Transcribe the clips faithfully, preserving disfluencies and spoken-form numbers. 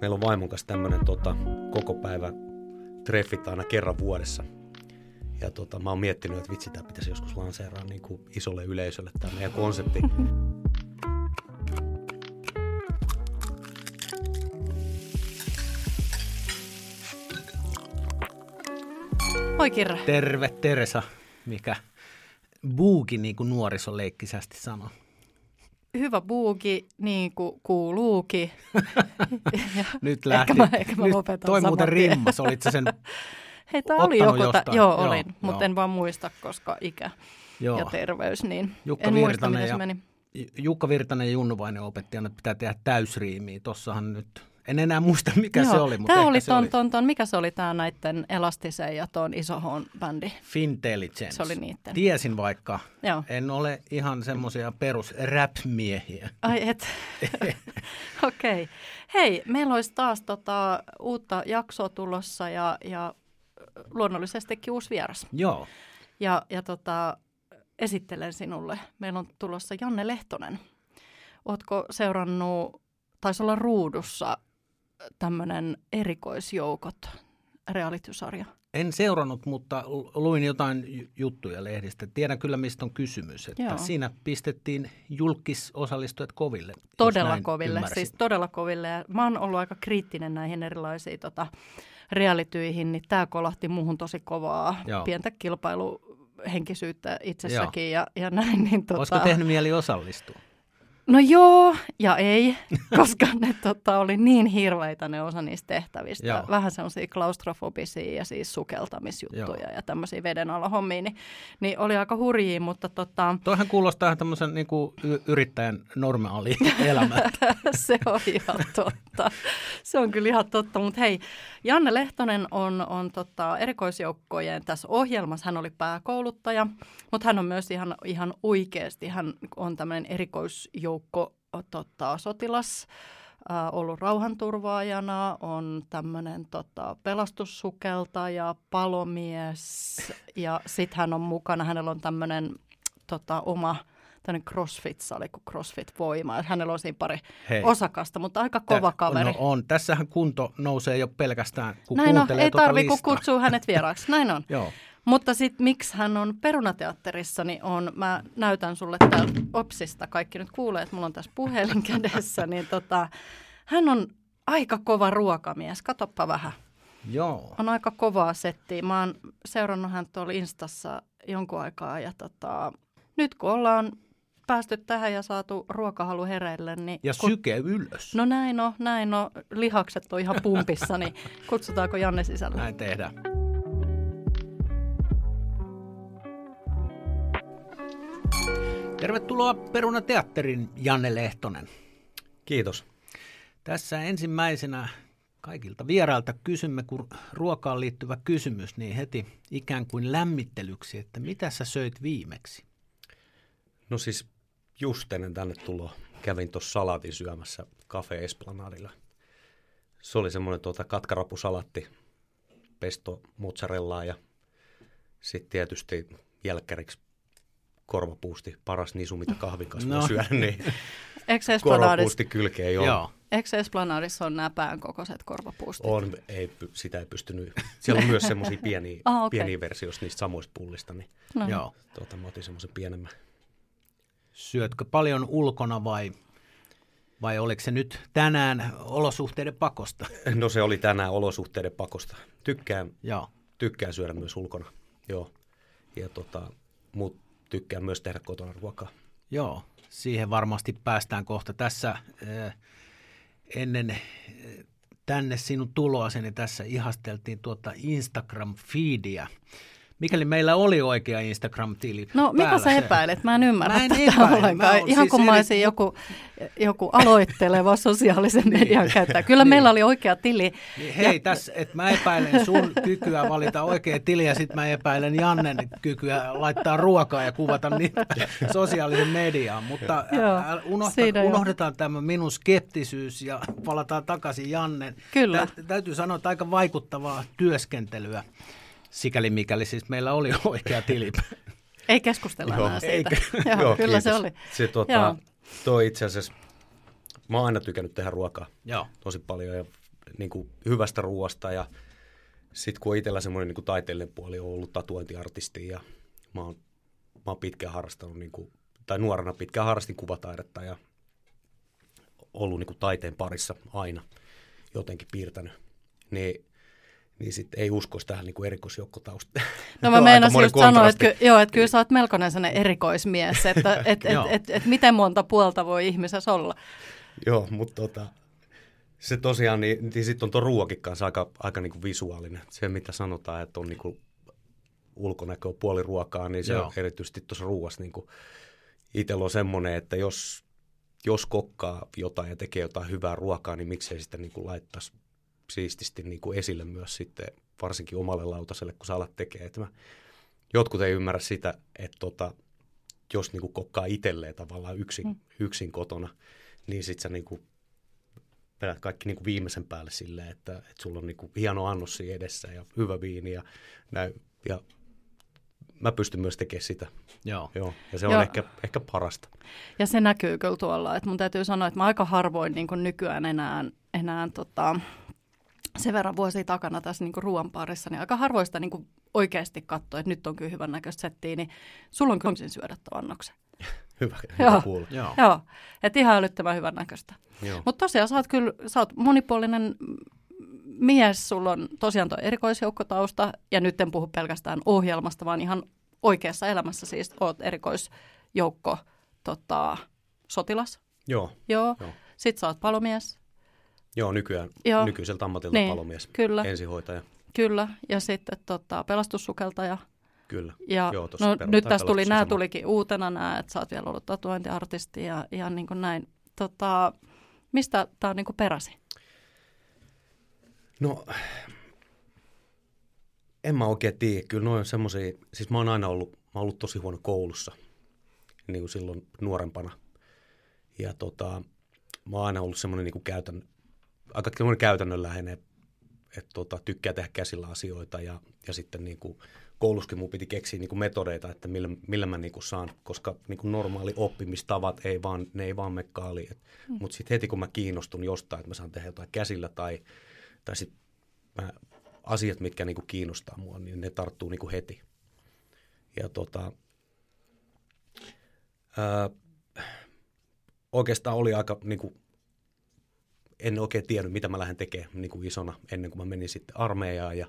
meillä on vaimon kanssa tämmöinen tota, koko päivä treffit aina kerran vuodessa. Ja tota, mä oon miettinyt, että vitsi, tää pitäisi joskus lanseeraa niin kuin isolle yleisölle tämä meidän konsepti. Moi Kirra. Terve Teresa, mikä buuki niin kuin nuoriso leikkisästi sanoo. Hyvä buuki, niin kuin kuuluukin. Nyt lähti. Ehkä mä, ehkä mä lopetan toi muuten rimmas, olit sä sen Hei, tää oli joku, jostain. Joo, joo olin, mutta en vaan muista, koska ikä joo. ja terveys, niin Jukka en muista, miten se meni. Jukka Virtanen ja Junnu Vainen opetti, että pitää tehdä täysriimiä. Tossahan nyt, en enää muista, mikä joo. se oli. Mutta tämä oli ton, ton, ton, mikä se oli tämä näiden Elastisen ja ton isohon bändi? Fintelligens. Se oli niitten. Tiesin vaikka, joo. en ole ihan semmoisia perus rap-miehiä. Ai et, okei. Okay. Hei, meillä olisi taas tota uutta jaksoa tulossa ja... ja luonnollisestikin uusi vieras. Joo. Ja, ja tota, esittelen sinulle. Meillä on tulossa Janne Lehtonen. Ootko seurannut, taisi olla Ruudussa tämmöinen Erikoisjoukot -realitysarja? En seurannut, mutta luin jotain juttuja lehdistä. Tiedän kyllä, mistä on kysymys. Että Joo. siinä pistettiin julkisosallistujat koville. Todella koville, ymmärsin. siis todella koville. Mä oon ollut aika kriittinen näihin erilaisiin tota, realityihin, niin tää kolahti muuhun tosi kovaa. Joo. Pientä kilpailuhenkisyyttä itsessäkin ja, ja näin. Niin, tota... Olisiko tehnyt mieli osallistua? No joo ja ei, koska ne tota, oli niin hirveitä ne osa niistä tehtävistä. Joo. Vähän sellaisia klaustrofobisia ja siis sukeltamisjuttuja joo. ja tämmöisiä veden alla hommia, niin, niin oli aika hurjia, mutta tota... Toihan kuulostaa ihan tämmöisen niin kuin yrittäjän normaali elämältä. Se on ihan totta. Se on kyllä ihan totta, mutta hei, Janne Lehtonen on, on tota, erikoisjoukkojen tässä ohjelmassa. Hän oli pääkouluttaja, mutta hän on myös ihan, ihan oikeasti, hän on tämmöinen erikoisjoukko. Joukko tota, sotilas, ä, ollut rauhanturvaajana, on tämmöinen tota, pelastussukeltaja, palomies ja sitten hän on mukana, hänellä on tämmöinen tota, oma tämmöinen CrossFit-sali kuin CrossFit-voima. Hänellä on siinä pari Hei. osakasta, mutta aika kova Tää, kaveri. No on, tässähän kunto nousee jo pelkästään, kun Näin kuuntelee no, ei tuota tarvitse, listaa. Kun kutsuu hänet vieraaksi. Näin on. Joo. Mutta sitten miksi hän on Peruna teatterissa, niin on, mä näytän sulle täällä OPSista, kaikki nyt kuulee, että mulla on tässä puhelin kädessä, niin tota, hän on aika kova ruokamies, katoppa vähän. Joo. On aika kovaa settiä, mä oon seurannut hän tuolla Instassa jonkun aikaa ja tota, nyt kun ollaan päästy tähän ja saatu ruokahalu hereille, niin... Ja kun... syke ylös. No näin on, näin on, lihakset on ihan pumpissa, niin kutsutaanko Janne sisälle? Näin tehdään. Tervetuloa Peruna teatterin, Janne Lehtonen. Kiitos. Tässä ensimmäisenä kaikilta vierailta kysymme, kun ruokaan liittyvä kysymys, niin heti ikään kuin lämmittelyksi, että mitä sä söit viimeksi? No siis just ennen tänne tuloa kävin tuossa salaatin syömässä Cafe Esplanadilla. Se oli semmoinen tuota katkarapusalaatti, pesto mozzarellaa ja sitten tietysti jälkkäriksi korvapuusti, paras nisu, mitä kahvin kanssa no. syödä, niin korvapuusti kylkeen joo. joo. Eikö Esplanadissa on nämä päänkokoiset korvapuustit? On, ei, sitä ei pystynyt. Siellä on myös semmoisia pieniä, ah, okay. pieniä versioita niistä samoista pullista, niin no. joo. Tuota, mä otin semmoisen pienemmän. Syötkö paljon ulkona vai, vai oliko se nyt tänään olosuhteiden pakosta? No se oli tänään olosuhteiden pakosta. Tykkään, tykkään syödä myös ulkona, joo. Ja tota, mut tykkään myös tehdä kotona ruokaa. Joo, siihen varmasti päästään kohta. Tässä eh, ennen eh, tänne sinun tuloaseni niin tässä ihasteltiin tuota Instagram-feediä. Mikäli meillä oli oikea Instagram-tili No päällä, mitä sä epäilet? Mä en ymmärrä mä en tätä epäile, ollenkaan. Ihan siis kun mä olisin eri... joku, joku aloitteleva sosiaalisen niin. median käyttäjä. Kyllä niin. meillä oli oikea tili. Niin, hei, ja... tässä, että mä epäilen sun kykyä valita oikea tili ja sitten mä epäilen Jannen kykyä laittaa ruokaa ja kuvata niitä sosiaalisen mediaan. Mutta Joo, unohta, unohdetaan jo. tämä minun skeptisyys ja palataan takaisin Jannen. Kyllä. Tä, täytyy sanoa, että aika vaikuttavaa työskentelyä. Sikäli mikäli siis meillä oli oikea tili. Ei keskustella enää siitä. Joo, Joo, kyllä kiitos. se oli. Se tota, toi itse asiassa, mä oon aina tykännyt tehdä ruokaa Joo. tosi paljon ja niin kuin hyvästä ruoasta ja sitten kun on itsellä semmoinen niin kuin taiteellinen puoli, on ollut tatuointiartisti ja mä oon, mä oon pitkään harrastanut, niin kuin, tai nuorena pitkään harrastin kuvataidetta ja ollut niin kuin taiteen parissa aina jotenkin piirtänyt, niin, niin sitten ei uskoisi tähän niin kuin erikoisjoukkotausta. No mä meinasin just sanoa, että, ky- joo, että kyllä sä oot melkoinen sellainen erikoismies, että et, et, et, et, et miten monta puolta voi ihmisessä olla. Joo, mutta tota, se tosiaan, niin, niin sitten on tuo ruoakin kanssa aika, aika niin kuin visuaalinen. Se, mitä sanotaan, että on niin kuin ulkonäköä puoli ruokaa, niin se joo. on erityisesti tuossa ruuassa. Niin itsellä on semmoinen, että jos, jos kokkaa jotain ja tekee jotain hyvää ruokaa, niin miksei sitä niin kuin laittaisi siististi niin kuin esille myös sitten, varsinkin omalle lautaselle, kun sä alat tekee. Että mä, jotkut ei ymmärrä sitä, että tota, jos niin kuin kokkaa itselleen tavallaan yksin, mm. yksin kotona, niin sitten sä niinku pelät kaikki niinku viimeisen päälle silleen, että, että sulla on niinku hieno annos siinä edessä ja hyvä viini ja näin. Ja mä pystyn myös tekemään sitä. Joo. Joo. Ja se on Joo. Ehkä, ehkä parasta. Ja se näkyy kyllä tuolla. Et mun täytyy sanoa, että mä aika harvoin niinku nykyään enää, enää tota, sen verran vuosia takana tässä niinku ruoan parissa, niin aika harvoista niinku oikeasti katsoo, että nyt on kyllä hyvän näköistä settiä, niin sulla on kyllä sen syödättävä annoksen. Hyvä, hyvä kuulla. Joo, Joo. että ihan älyttömän hyvän näköistä. Mutta tosiaan sä oot kyllä, sä oot monipuolinen mies, sulla on tosiaan tuo erikoisjoukkotausta, ja nyt en puhu pelkästään ohjelmasta, vaan ihan oikeassa elämässä siis oot erikoisjoukko tota, sotilas. Joo. Joo. Joo. Sitten sä oot palomies. Joo, nykyään, Joo. nykyiseltä ammatilta niin, palomies, kyllä. ensihoitaja. Kyllä, ja sitten tota, pelastussukeltaja. Kyllä. Ja Joo, no, nyt tässä tuli, nämä tulikin uutena nämä, että sä oot vielä ollut tatuointiartisti ja ihan niin kuin näin. Tota, mistä tämä on niin kuin peräsi? No, en mä oikein tiedä. Kyllä noin on semmoisia, siis mä oon aina ollut, mä oon ollut tosi huono koulussa, niin kuin silloin nuorempana. Ja tota, mä oon aina ollut semmoinen niin kuin käytän, aika semmoinen käytännönläheinen, että tota, tykkää tehdä käsillä asioita ja, ja sitten niin kuin koulussakin minun piti keksiä niinku metodeita, että millä, millä mä niinku saan, koska niinku normaali oppimistavat, ei vaan, ne ei vaan mene kaaliin. Mm. Mutta sitten heti kun mä kiinnostun jostain, että mä saan tehdä jotain käsillä tai, tai sit mä, asiat, mitkä niinku kiinnostaa mua, niin ne tarttuu niinku heti. Ja tota, ää, oikeastaan oli aika, niinku, en oikein tiennyt, mitä mä lähden tekemään niinku isona, ennen kuin mä menin sitten armeijaan ja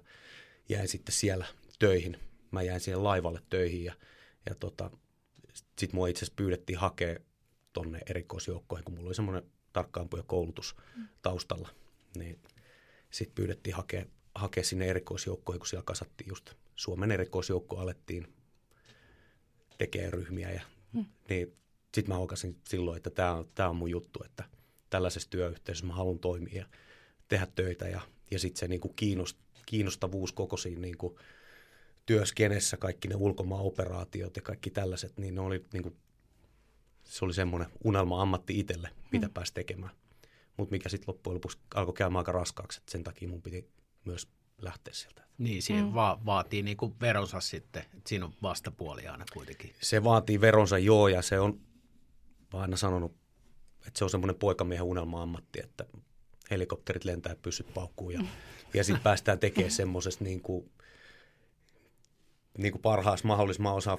jäin sitten siellä töihin. Mä jäin siihen laivalle töihin ja, ja tota, sit mua itse asiassa pyydettiin hakea tonne erikoisjoukkoihin, kun mulla oli semmoinen tarkkaampujakoulutus taustalla. Niin sit pyydettiin hakea, hakea sinne erikoisjoukkoihin, kun siellä kasattiin just Suomen erikoisjoukkoa, alettiin tekemään ryhmiä. Ja, mm. niin sit mä hokasin silloin, että tää on, tää on mun juttu, että tällaisessa työyhteisössä mä haluan toimia ja tehdä töitä ja, ja sit se niinku kiinnost, kiinnostavuus koko siinä niinku työskenessä, kaikki ne ulkomaanoperaatiot ja kaikki tällaiset, niin, ne oli, niin kuin, se oli semmoinen unelma-ammatti itselle, mitä mm. pääsi tekemään. Mutta mikä sitten loppujen lopuksi alkoi käymään aika raskaaksi, että sen takia mun piti myös lähteä sieltä. Niin, siihen mm. va- vaatii niin kuin veronsa sitten, että siinä on vastapuoli aina kuitenkin. Se vaatii veronsa, joo, ja se on, mä oon aina sanonut, että se on semmoinen poikamiehen unelma-ammatti, että helikopterit lentää ja pyssyt paukkuun, ja, mm. ja sitten päästään tekemään semmoisesta niin kuin niin kuin parhaassa mahdollisimman osaa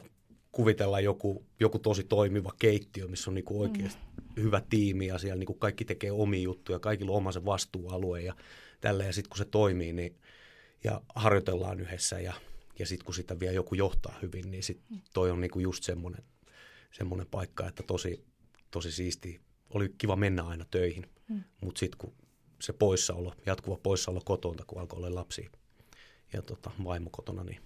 kuvitella joku, joku tosi toimiva keittiö, missä on niin kuin oikeasti mm. hyvä tiimi ja siellä niin kuin kaikki tekee omia juttuja, kaikilla on oma se vastuualue ja tällä. Ja sitten kun se toimii niin, ja harjoitellaan yhdessä ja, ja sitten kun sitä vielä joku johtaa hyvin, niin sitten toi on niin kuin just semmoinen, semmoinen paikka, että tosi, tosi siistiä. Oli kiva mennä aina töihin, mm. mutta sitten kun se poissaolo, jatkuva poissaolo kotoa, kun alkoi olla lapsia ja tota, vaimo kotona, niin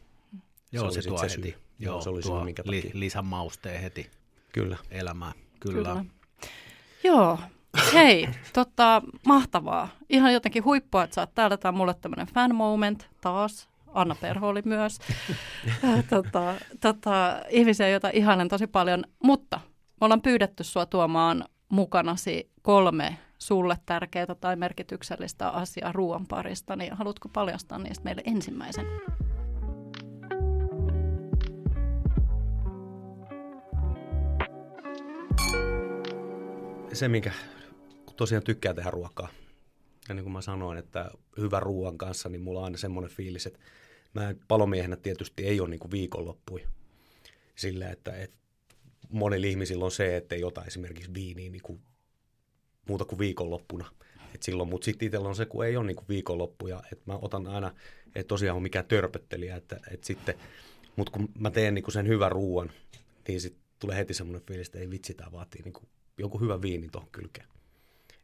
joo, se, se tuo heti. Joo, Joo, se oli tuo minkä li, lisämausteen heti Kyllä. elämää. Kyllä. Kyllä. Joo, hei, tota, mahtavaa. Ihan jotenkin huippua, että sä oot täällä. Tämä on mulle tämmöinen fan moment taas. Anna Perho oli myös. tota, tota, ihmisiä, joita ihailen tosi paljon. Mutta me ollaan pyydetty sua tuomaan mukanasi kolme sulle tärkeää tai merkityksellistä asiaa ruoan parista. Niin haluatko paljastaa niistä meille ensimmäisen? Se, minkä tosiaan tykkää tehdä ruokaa, Ja niin kuin mä sanoin, että hyvän ruoan kanssa, niin mulla on aina semmoinen fiilis, että mä palomiehenä tietysti ei ole niin kuin viikonloppuja sillä, että, että monilla ihmisillä on se, että ei ota esimerkiksi viiniä niin kuin muuta kuin viikonloppuna. Et silloin, mutta sitten itsellä on se, kun ei ole niin kuin viikonloppuja, että mä otan aina, ei tosiaan ole mikään törpöttelijä, että, että sitten, mutta kun mä teen niin kuin sen hyvän ruoan, niin sitten tulee heti semmoinen fiilis, että ei vitsi, tämä vaatii niin kuin jonkun hyvän viinin tuohon kylkeen.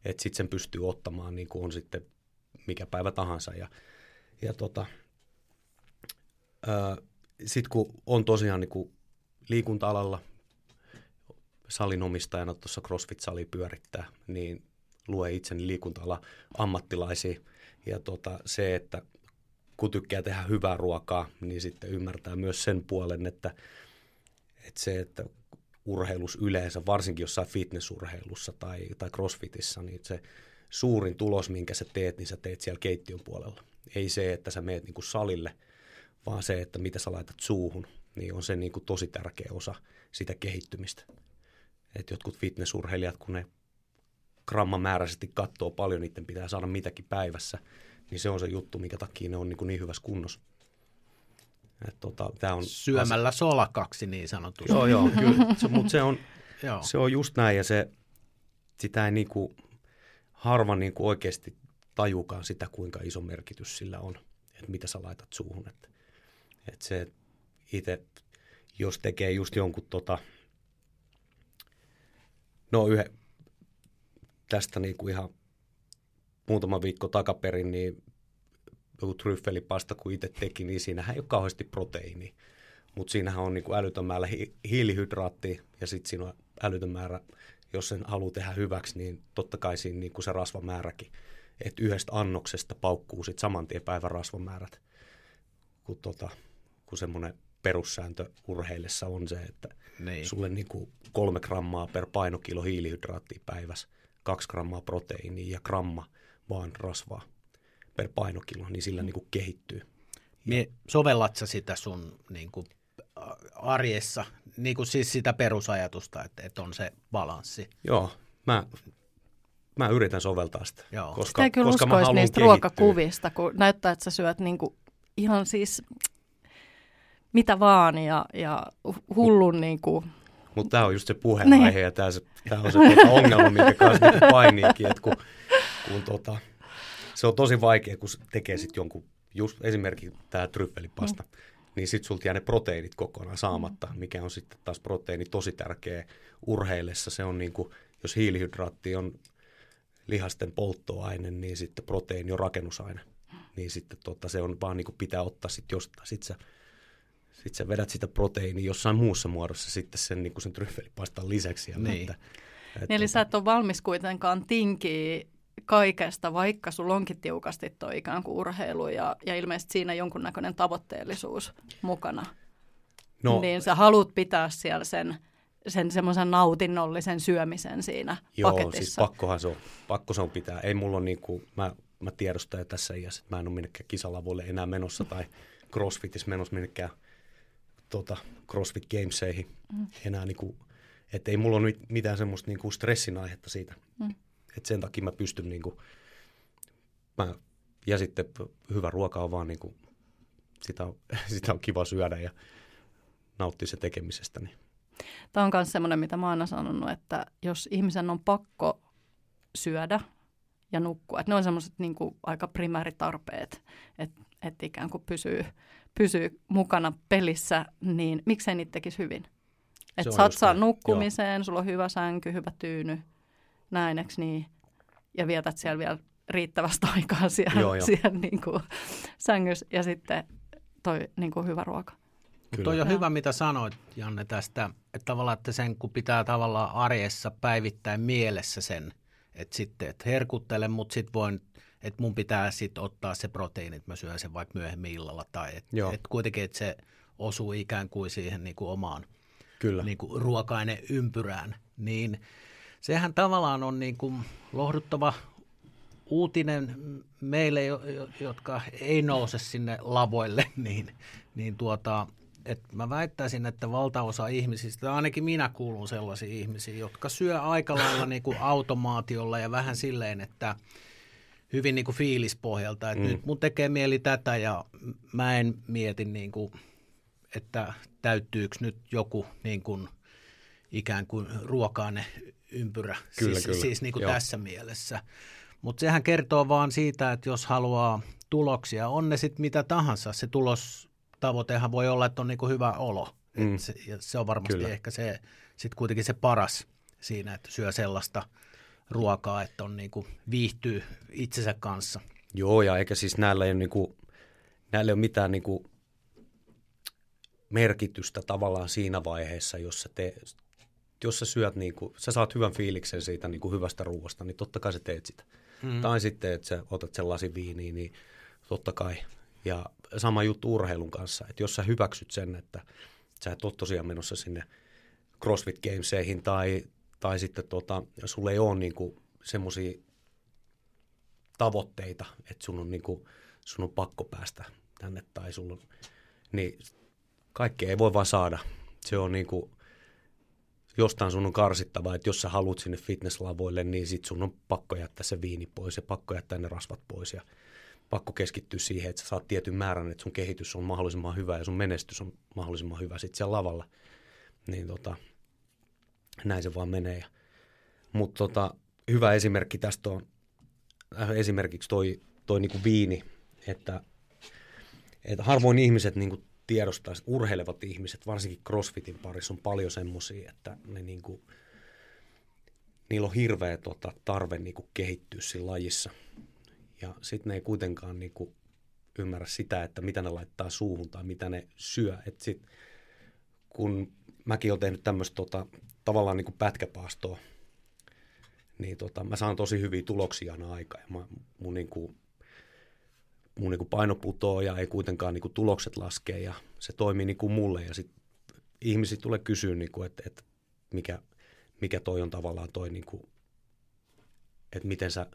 Että sitten sen pystyy ottamaan, niin kuin on sitten mikä päivä tahansa. Ja, ja tota, sitten kun on tosiaan niin kuin liikunta-alalla, salin omistajana tuossa CrossFit-sali pyörittää, niin lue itseni liikunta-alan ammattilaisia. Ja tota, se, että kun tykkää tehdä hyvää ruokaa, niin sitten ymmärtää myös sen puolen, että, että se, että urheilus yleensä, varsinkin jossain fitnessurheilussa tai, tai CrossFitissa, niin se suurin tulos, minkä sä teet, niin sä teet siellä keittiön puolella. Ei se, että sä meet niin kuin salille, vaan se, että mitä sä laitat suuhun, niin on se niin kuin tosi tärkeä osa sitä kehittymistä. Et jotkut fitnessurheilijat, kun ne grammamääräisesti katsoo paljon, niiden pitää saada mitäkin päivässä, niin se on se juttu, minkä takia ne on niin, niin hyvässä kunnossa. Tota, on syömällä as... solakaksi niin sanotusti. Joo, joo, kyllä. Se, mutta se on, se on just näin, ja se, sitä ei niin kuin, harva niin kuin oikeasti tajukaan sitä, kuinka iso merkitys sillä on, että mitä sä laitat suuhun. Että, että se itse, jos tekee just jonkun tota, no yhden, tästä niin kuin ihan muutama viikko takaperin, niin joku tryffelipasta, kun itse teki, niin siinähän ei ole kauheasti proteiiniä, mutta siinähän on niin kuin älytön määrä hi- hiilihydraattia, ja sitten siinä on älytön määrä, jos sen haluaa tehdä hyväksi, niin totta kai siinä niin kuin se rasvamääräkin, että yhdestä annoksesta paukkuu sitten saman tien päivän rasvamäärät, kun, tota, kun semmoinen perussääntö urheillessa on se, että niin. Sulle niin kuin kolme grammaa per painokilo hiilihydraattia päivässä, kaksi grammaa proteiiniä ja gramma vaan rasvaa per painokilo, niin sillä niin kuin kehittyy. Mie, sovellat sä sitä sun niin kuin arjessa, niin kuin siis sitä perusajatusta, että, että on se balanssi? Joo, mä, mä yritän soveltaa sitä. Joo. Koska, sitä ei kyllä koska uskoisi niistä kehittyä. Ruokakuvista, kun näyttää, että sä syöt niin kuin ihan siis mitä vaan ja, ja hullun... Mut, niin kuin... Mutta tämä on just se puheenaihe niin. Ja tämä on se, tää on se tuota ongelma, mikä kanssa niin painiikin, että kun, kun tota... Se on tosi vaikea, kun tekee sitten jonkun, just esimerkiksi tämä tryffelipasta, mm. niin sitten sulta jää ne proteiinit kokonaan saamatta, mikä on sitten taas proteiini tosi tärkeä urheilessa. Se on niin kuin, jos hiilihydraatti on lihasten polttoaine, niin sitten proteiini on rakennusaine. Niin sitten tota, se on vaan niin kuin pitää ottaa sitten jostain. Sitten sä, sit sä vedät sitä proteiiniä jossain muussa muodossa sitten sen, niin kuin sen tryffelipastan lisäksi. Niin. Että, että, eli sä et ole valmis kuitenkaan tinkiä kaikesta, vaikka sulla onkin tiukasti tuo ikään kuin urheilu ja, ja ilmeisesti siinä jonkunnäköinen tavoitteellisuus mukana, no, niin sä haluat pitää siellä sen, sen semmoisen nautinnollisen syömisen siinä joo, paketissa. Joo, siis pakkohan se on, pakko se on pitää. Ei mulla ole niin kuin, mä, mä tiedostan jo tässä iässä, että mä en ole minnekään kisalavoille enää menossa tai CrossFitissä menossa minnekään tota, CrossFit Gameseihin mm. enää. Niin kuin, et ei mulla ole mitään semmoista niin kuin stressin aihetta siitä. Mm. Et sen takia mä pystyn niinku, mä, ja sitten hyvä ruoka on vaan niinku, sitä on, sitä on kiva syödä ja nauttia se tekemisestä. Niin. Tämä on myös semmoinen, mitä mä oon aina sanonut, että jos ihmisen on pakko syödä ja nukkua, että ne on semmoiset niinku aika primääritarpeet, että et ikään kuin pysyy, pysyy mukana pelissä, niin miksei niitä tekisi hyvin? Että satsaa nukkumiseen, joo. Sulla on hyvä sänky, hyvä tyyny. Näin, eikö niin? Ja vietät siellä vielä riittävästä aikaa siellä, joo, jo. Siellä niin kuin, sängyssä ja sitten toi niin kuin, hyvä ruoka. Kyllä. Toi on hyvä, mitä sanoit, Janne, tästä, että tavallaan että sen kun pitää tavallaan arjessa päivittäin mielessä sen, että sitten että herkuttelen, mutta sitten voin, että mun pitää sitten ottaa se proteiini, että mä syön sen vaikka myöhemmin illalla tai että et kuitenkin että se osuu ikään kuin siihen niin kuin omaan niin kuin, ruokainen ympyrään, niin... Sehän tavallaan on niin kuin lohduttava uutinen meille, jotka ei nouse sinne lavoille, niin, niin tuota, että mä väittäisin, että valtaosa ihmisistä, ainakin minä kuulun sellaisiin ihmisiin, jotka syö aika lailla niin kuin automaatiolla ja vähän silleen, että hyvin niin kuin fiilispohjalta, että mm. nyt mun tekee mieli tätä ja mä en mieti, niin kuin, että täyttyykö nyt joku niin kuin, ikään kuin ruokainen ympyrä, kyllä, siis, kyllä. siis niin kuin tässä mielessä. Mutta sehän kertoo vaan siitä, että jos haluaa tuloksia, on ne sitten mitä tahansa, se tulostavoitehan voi olla, että on niin kuin hyvä olo. Mm. Se, se on varmasti kyllä. ehkä se, sit kuitenkin se paras siinä, että syö sellaista ruokaa, että on niin kuin viihtyy itsensä kanssa. Joo, ja eikä siis näillä ei ole, niin kuin, näillä ei ole mitään niin kuin merkitystä tavallaan siinä vaiheessa, jos sä, te, jos sä syöt, niin kuin, sä saat hyvän fiiliksen siitä niin kuin hyvästä ruoasta, niin totta kai sä teet sitä. Mm. Tai sitten, että sä otat sen lasin viiniä, niin totta kai. Ja sama juttu urheilun kanssa, että jos sä hyväksyt sen, että sä et ole tosiaan menossa sinne CrossFit Gameseihin tai, tai sitten tota, sulla ei ole niinku semmoisia tavoitteita, että sun on, niinku, sun on pakko päästä tänne tai sulla on, niin kaikkea ei voi vaan saada. Se on niinku, jostain sun on karsittava, että jos sä haluat sinne fitnesslavoille, niin sit sun on pakko jättää se viini pois ja pakko jättää ne rasvat pois ja pakko keskittyä siihen, että sä saat tietyn määrän, että sun kehitys on mahdollisimman hyvä ja sun menestys on mahdollisimman hyvä sitten siellä lavalla. Niin tota, näin se vaan menee. Mutta tota, hyvä esimerkki tästä on esimerkiksi toi, toi niinku viini, että, että harvoin ihmiset niinku tiedostaa, urheilevat ihmiset, varsinkin CrossFitin parissa on paljon semmosia, että ne niinku, niillä on hirveä tota, tarve niinku kehittyä siinä lajissa. Ja sitten ne ei kuitenkaan niinku ymmärrä sitä, että mitä ne laittaa suuhun tai mitä ne syö. Et sit, kun mäkin olen tehnyt tämmöistä tota, tavallaan niinku pätkäpaastoa, niin tota, mä saan tosi hyviä tuloksia aina aikaan. Mä, mun niinku, mun niinku paino putoaa ja ei kuitenkaan niinku tulokset laskee ja se toimii niinku mulle. Ja sitten ihmiset tulee kysyä, niinku, että et mikä, mikä toi on tavallaan toi, niinku, että miten sä...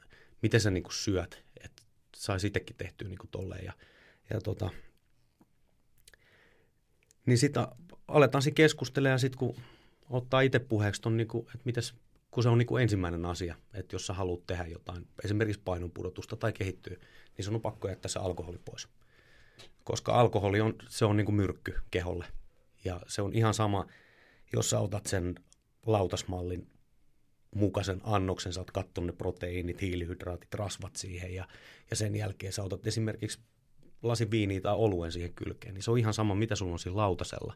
Miten sä niinku syöt, että saisi itsekin tehtyä niinku tolleen. Ja, ja tota, niin sitten aletaan siinä keskustelemaan ja sitten kun ottaa itse puheeksi ton, niinku, että mites, kun se on niinku ensimmäinen asia, että jos sä haluat tehdä jotain, esimerkiksi painonpudotusta tai kehittyä, niin sun on pakko jättää se alkoholi pois. Koska alkoholi on, se on niinku myrkky keholle. Ja se on ihan sama, jos sä otat sen lautasmallin mukaisen annoksen, sä oot kattonut ne proteiinit, hiilihydraatit, rasvat siihen ja, ja sen jälkeen sä otat esimerkiksi lasin viiniä tai oluen siihen kylkeen, niin se on ihan sama, mitä sulla on siinä lautasella,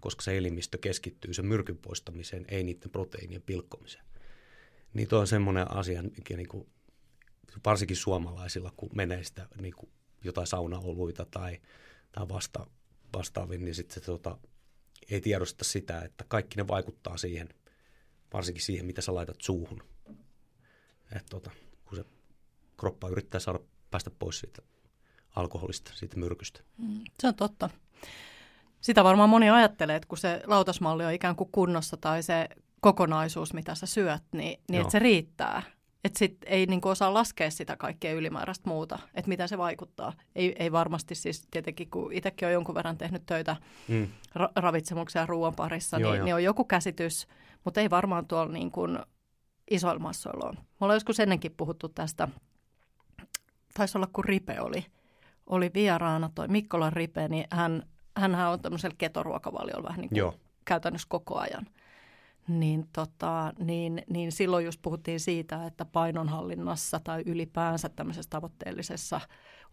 koska se elimistö keskittyy sen myrkyn poistamiseen, ei niiden proteiinien pilkkomiseen. Niin toi on semmoinen asia, mikä niinku, varsinkin suomalaisilla, kun menee sitä niinku, jotain saunaoluita tai, tai vasta, vastaavia, niin sit se, tota, ei tiedosta sitä, että kaikki ne vaikuttaa siihen, varsinkin siihen, mitä sä laitat suuhun. Et tota, kun se kroppa yrittää saada päästä pois siitä alkoholista, siitä myrkystä. Mm, se on totta. Sitä varmaan moni ajattelee, että kun se lautasmalli on ikään kuin kunnossa tai se kokonaisuus, mitä sä syöt, niin, niin että se riittää. Että sit ei niinku osaa laskea sitä kaikkea ylimääräistä muuta, että mitä se vaikuttaa. Ei, ei varmasti siis tietenkin, kun itsekin on jonkun verran tehnyt töitä mm. ra- ravitsemuksen ja ruoan parissa, joo, niin, niin on joku käsitys, mutta ei varmaan tuolla niin kuin isoilla massoilla ole. Me ollaan joskus ennenkin puhuttu tästä, taisi olla kun Ripe oli, oli vieraana, toi Mikkolan Ripe, niin hän, hänhän on tämmöisellä ketoruokavaliolla vähän niin kuin käytännössä koko ajan. Niin, tota, niin, niin silloin just puhuttiin siitä, että painonhallinnassa tai ylipäänsä tämmöisessä tavoitteellisessa,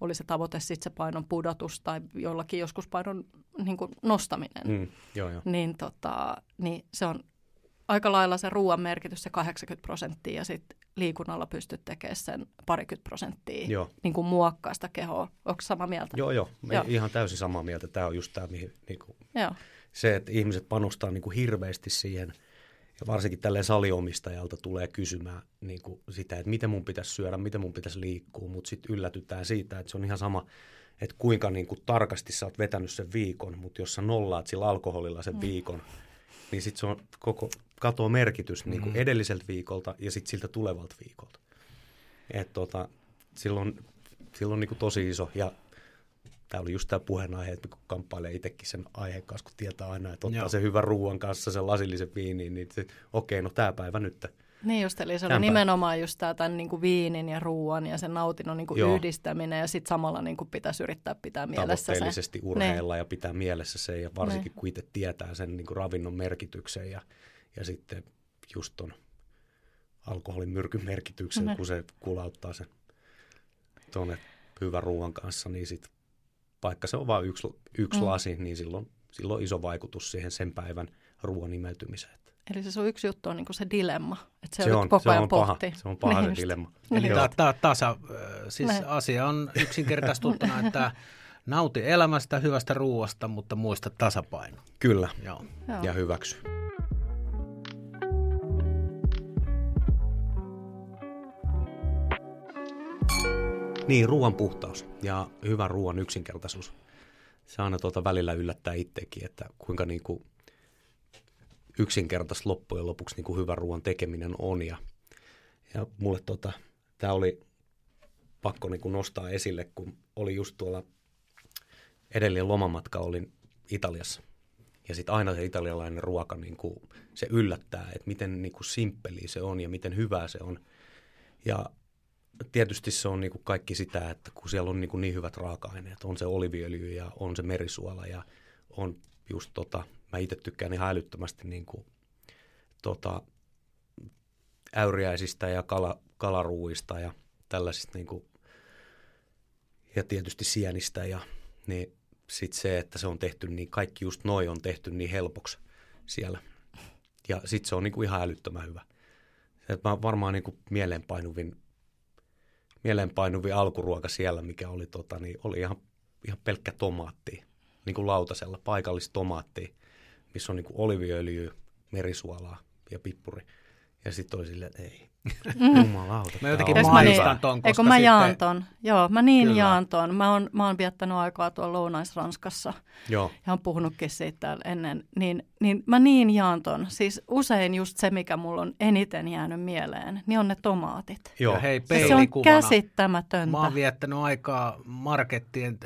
oli se tavoite sitten se painon pudotus tai jollakin joskus painon niin kuin nostaminen, mm, joo, joo. Niin, tota, niin se on aika lailla se ruoan merkitys, se kahdeksankymmentä prosenttia ja sitten liikunnalla pystyt tekemään sen parikymmentä prosenttia niin kuin muokkaa sitä kehoa. Onko samaa mieltä? Joo, joo. joo. Ihan täysin samaa mieltä. Tämä on just tämä, mihin, niin kuin, se, että ihmiset panostaa niin kuin hirveästi siihen. Ja varsinkin tälleen saliomistajalta tulee kysymään niin kuin sitä, että mitä mun pitäisi syödä, mitä mun pitäisi liikkua, mutta sitten yllätytään siitä, että se on ihan sama, että kuinka niin kuin tarkasti sä oot vetänyt sen viikon, mutta jos sä nollaat sillä alkoholilla sen mm. viikon, niin sitten se on koko, katoo merkitys niin kuin mm. edelliseltä viikolta ja sitten siltä tulevalta viikolta. Että tota, silloin, silloin niin kuin tosi iso, ja tämä oli just tämä puheenaihe, että kun kamppailee itsekin sen aiheen kanssa, kun tietää aina, että ottaa Joo. sen hyvän ruoan kanssa, sen lasillisen viiniin, niin okei, okay, no tämä päivä nyt, Niin just, eli se oli nimenomaan just tämä tämän niin kuin viinin ja ruoan ja sen nautinnon niin kuin yhdistäminen, ja sitten samalla niin kuin pitäisi yrittää pitää mielessä se. Tavoitteellisesti urheilla ne. Ja pitää mielessä se, ja varsinkin ne. Kun itse tietää sen niin kuin ravinnon merkityksen ja, ja sitten just ton alkoholin myrkyn merkityksen, ne. Kun se kulauttaa sen tuonne hyvän ruoan kanssa, niin sitten vaikka se on vain yksi, yksi mm. lasi, niin silloin, silloin iso vaikutus siihen sen päivän ruoan imeytymiseen. Eli se sun yksi juttu on niin kuin se dilemma, että se, se on koko ajan pohtii. Se on paha niin se dilemma. Niin. Tämä tasa, siis Näin. Asia on yksinkertaistuttuna, että nauti elämästä, hyvästä ruoasta, mutta muista tasapaino. Kyllä, Joo. Joo. ja hyväksy. Niin, ruoan puhtaus ja hyvän ruoan yksinkertaisuus. Se aina tuota välillä yllättää itsekin, että kuinka niin kuin yksinkertaisesti loppujen lopuksi niin kuin hyvän ruoan tekeminen on. Ja, ja mulle tota, tämä oli pakko niin kuin nostaa esille, kun oli just tuolla edellinen lomamatka, olin Italiassa. Ja sitten aina se italialainen ruoka, niin kuin, se yllättää, että miten niin kuin simppeliä se on ja miten hyvää se on. Ja tietysti se on niin kuin kaikki sitä, että kun siellä on niin kuin niin hyvät raaka-aineet, on se oliiviöljy ja on se merisuola ja on just tota, mä itse tykkään ihan älyttömästi niin kuin, tota, äyriäisistä ja kala, kalaruuista ja tällaisista niin kuin, ja tietysti sienistä ja niin sitten se, että se on tehty niin, kaikki just noi on tehty niin helpoksi siellä ja sitten se on niin kuin ihan älyttömän hyvä. Et mä varmaan niin kuin mieleenpainuvin Mieleenpainuvin alkuruoka siellä, mikä oli, tota, niin oli ihan, ihan pelkkä tomaatti, niin kuin lautasella, paikallista tomaattia, missä on niin kuin oliiviöljyä, merisuolaa ja pippuri. Ja sitten oli silleen, ei, mm. jumalauta. Mä jotenkin maistan ton, koska Eikö mä sitten... jaan ton, joo, mä niin Kyllä. jaan ton. Mä oon, mä oon viettänyt aikaa tuolla Lounais-Ranskassa joo. ja oon puhunutkin siitä täällä ennen. Niin, niin mä niin jaan ton. Siis usein just se, mikä mulla on eniten jäänyt mieleen, niin on ne tomaatit. Joo, ja hei, se on käsittämätöntä. Mä oon viettänyt aikaa markettien,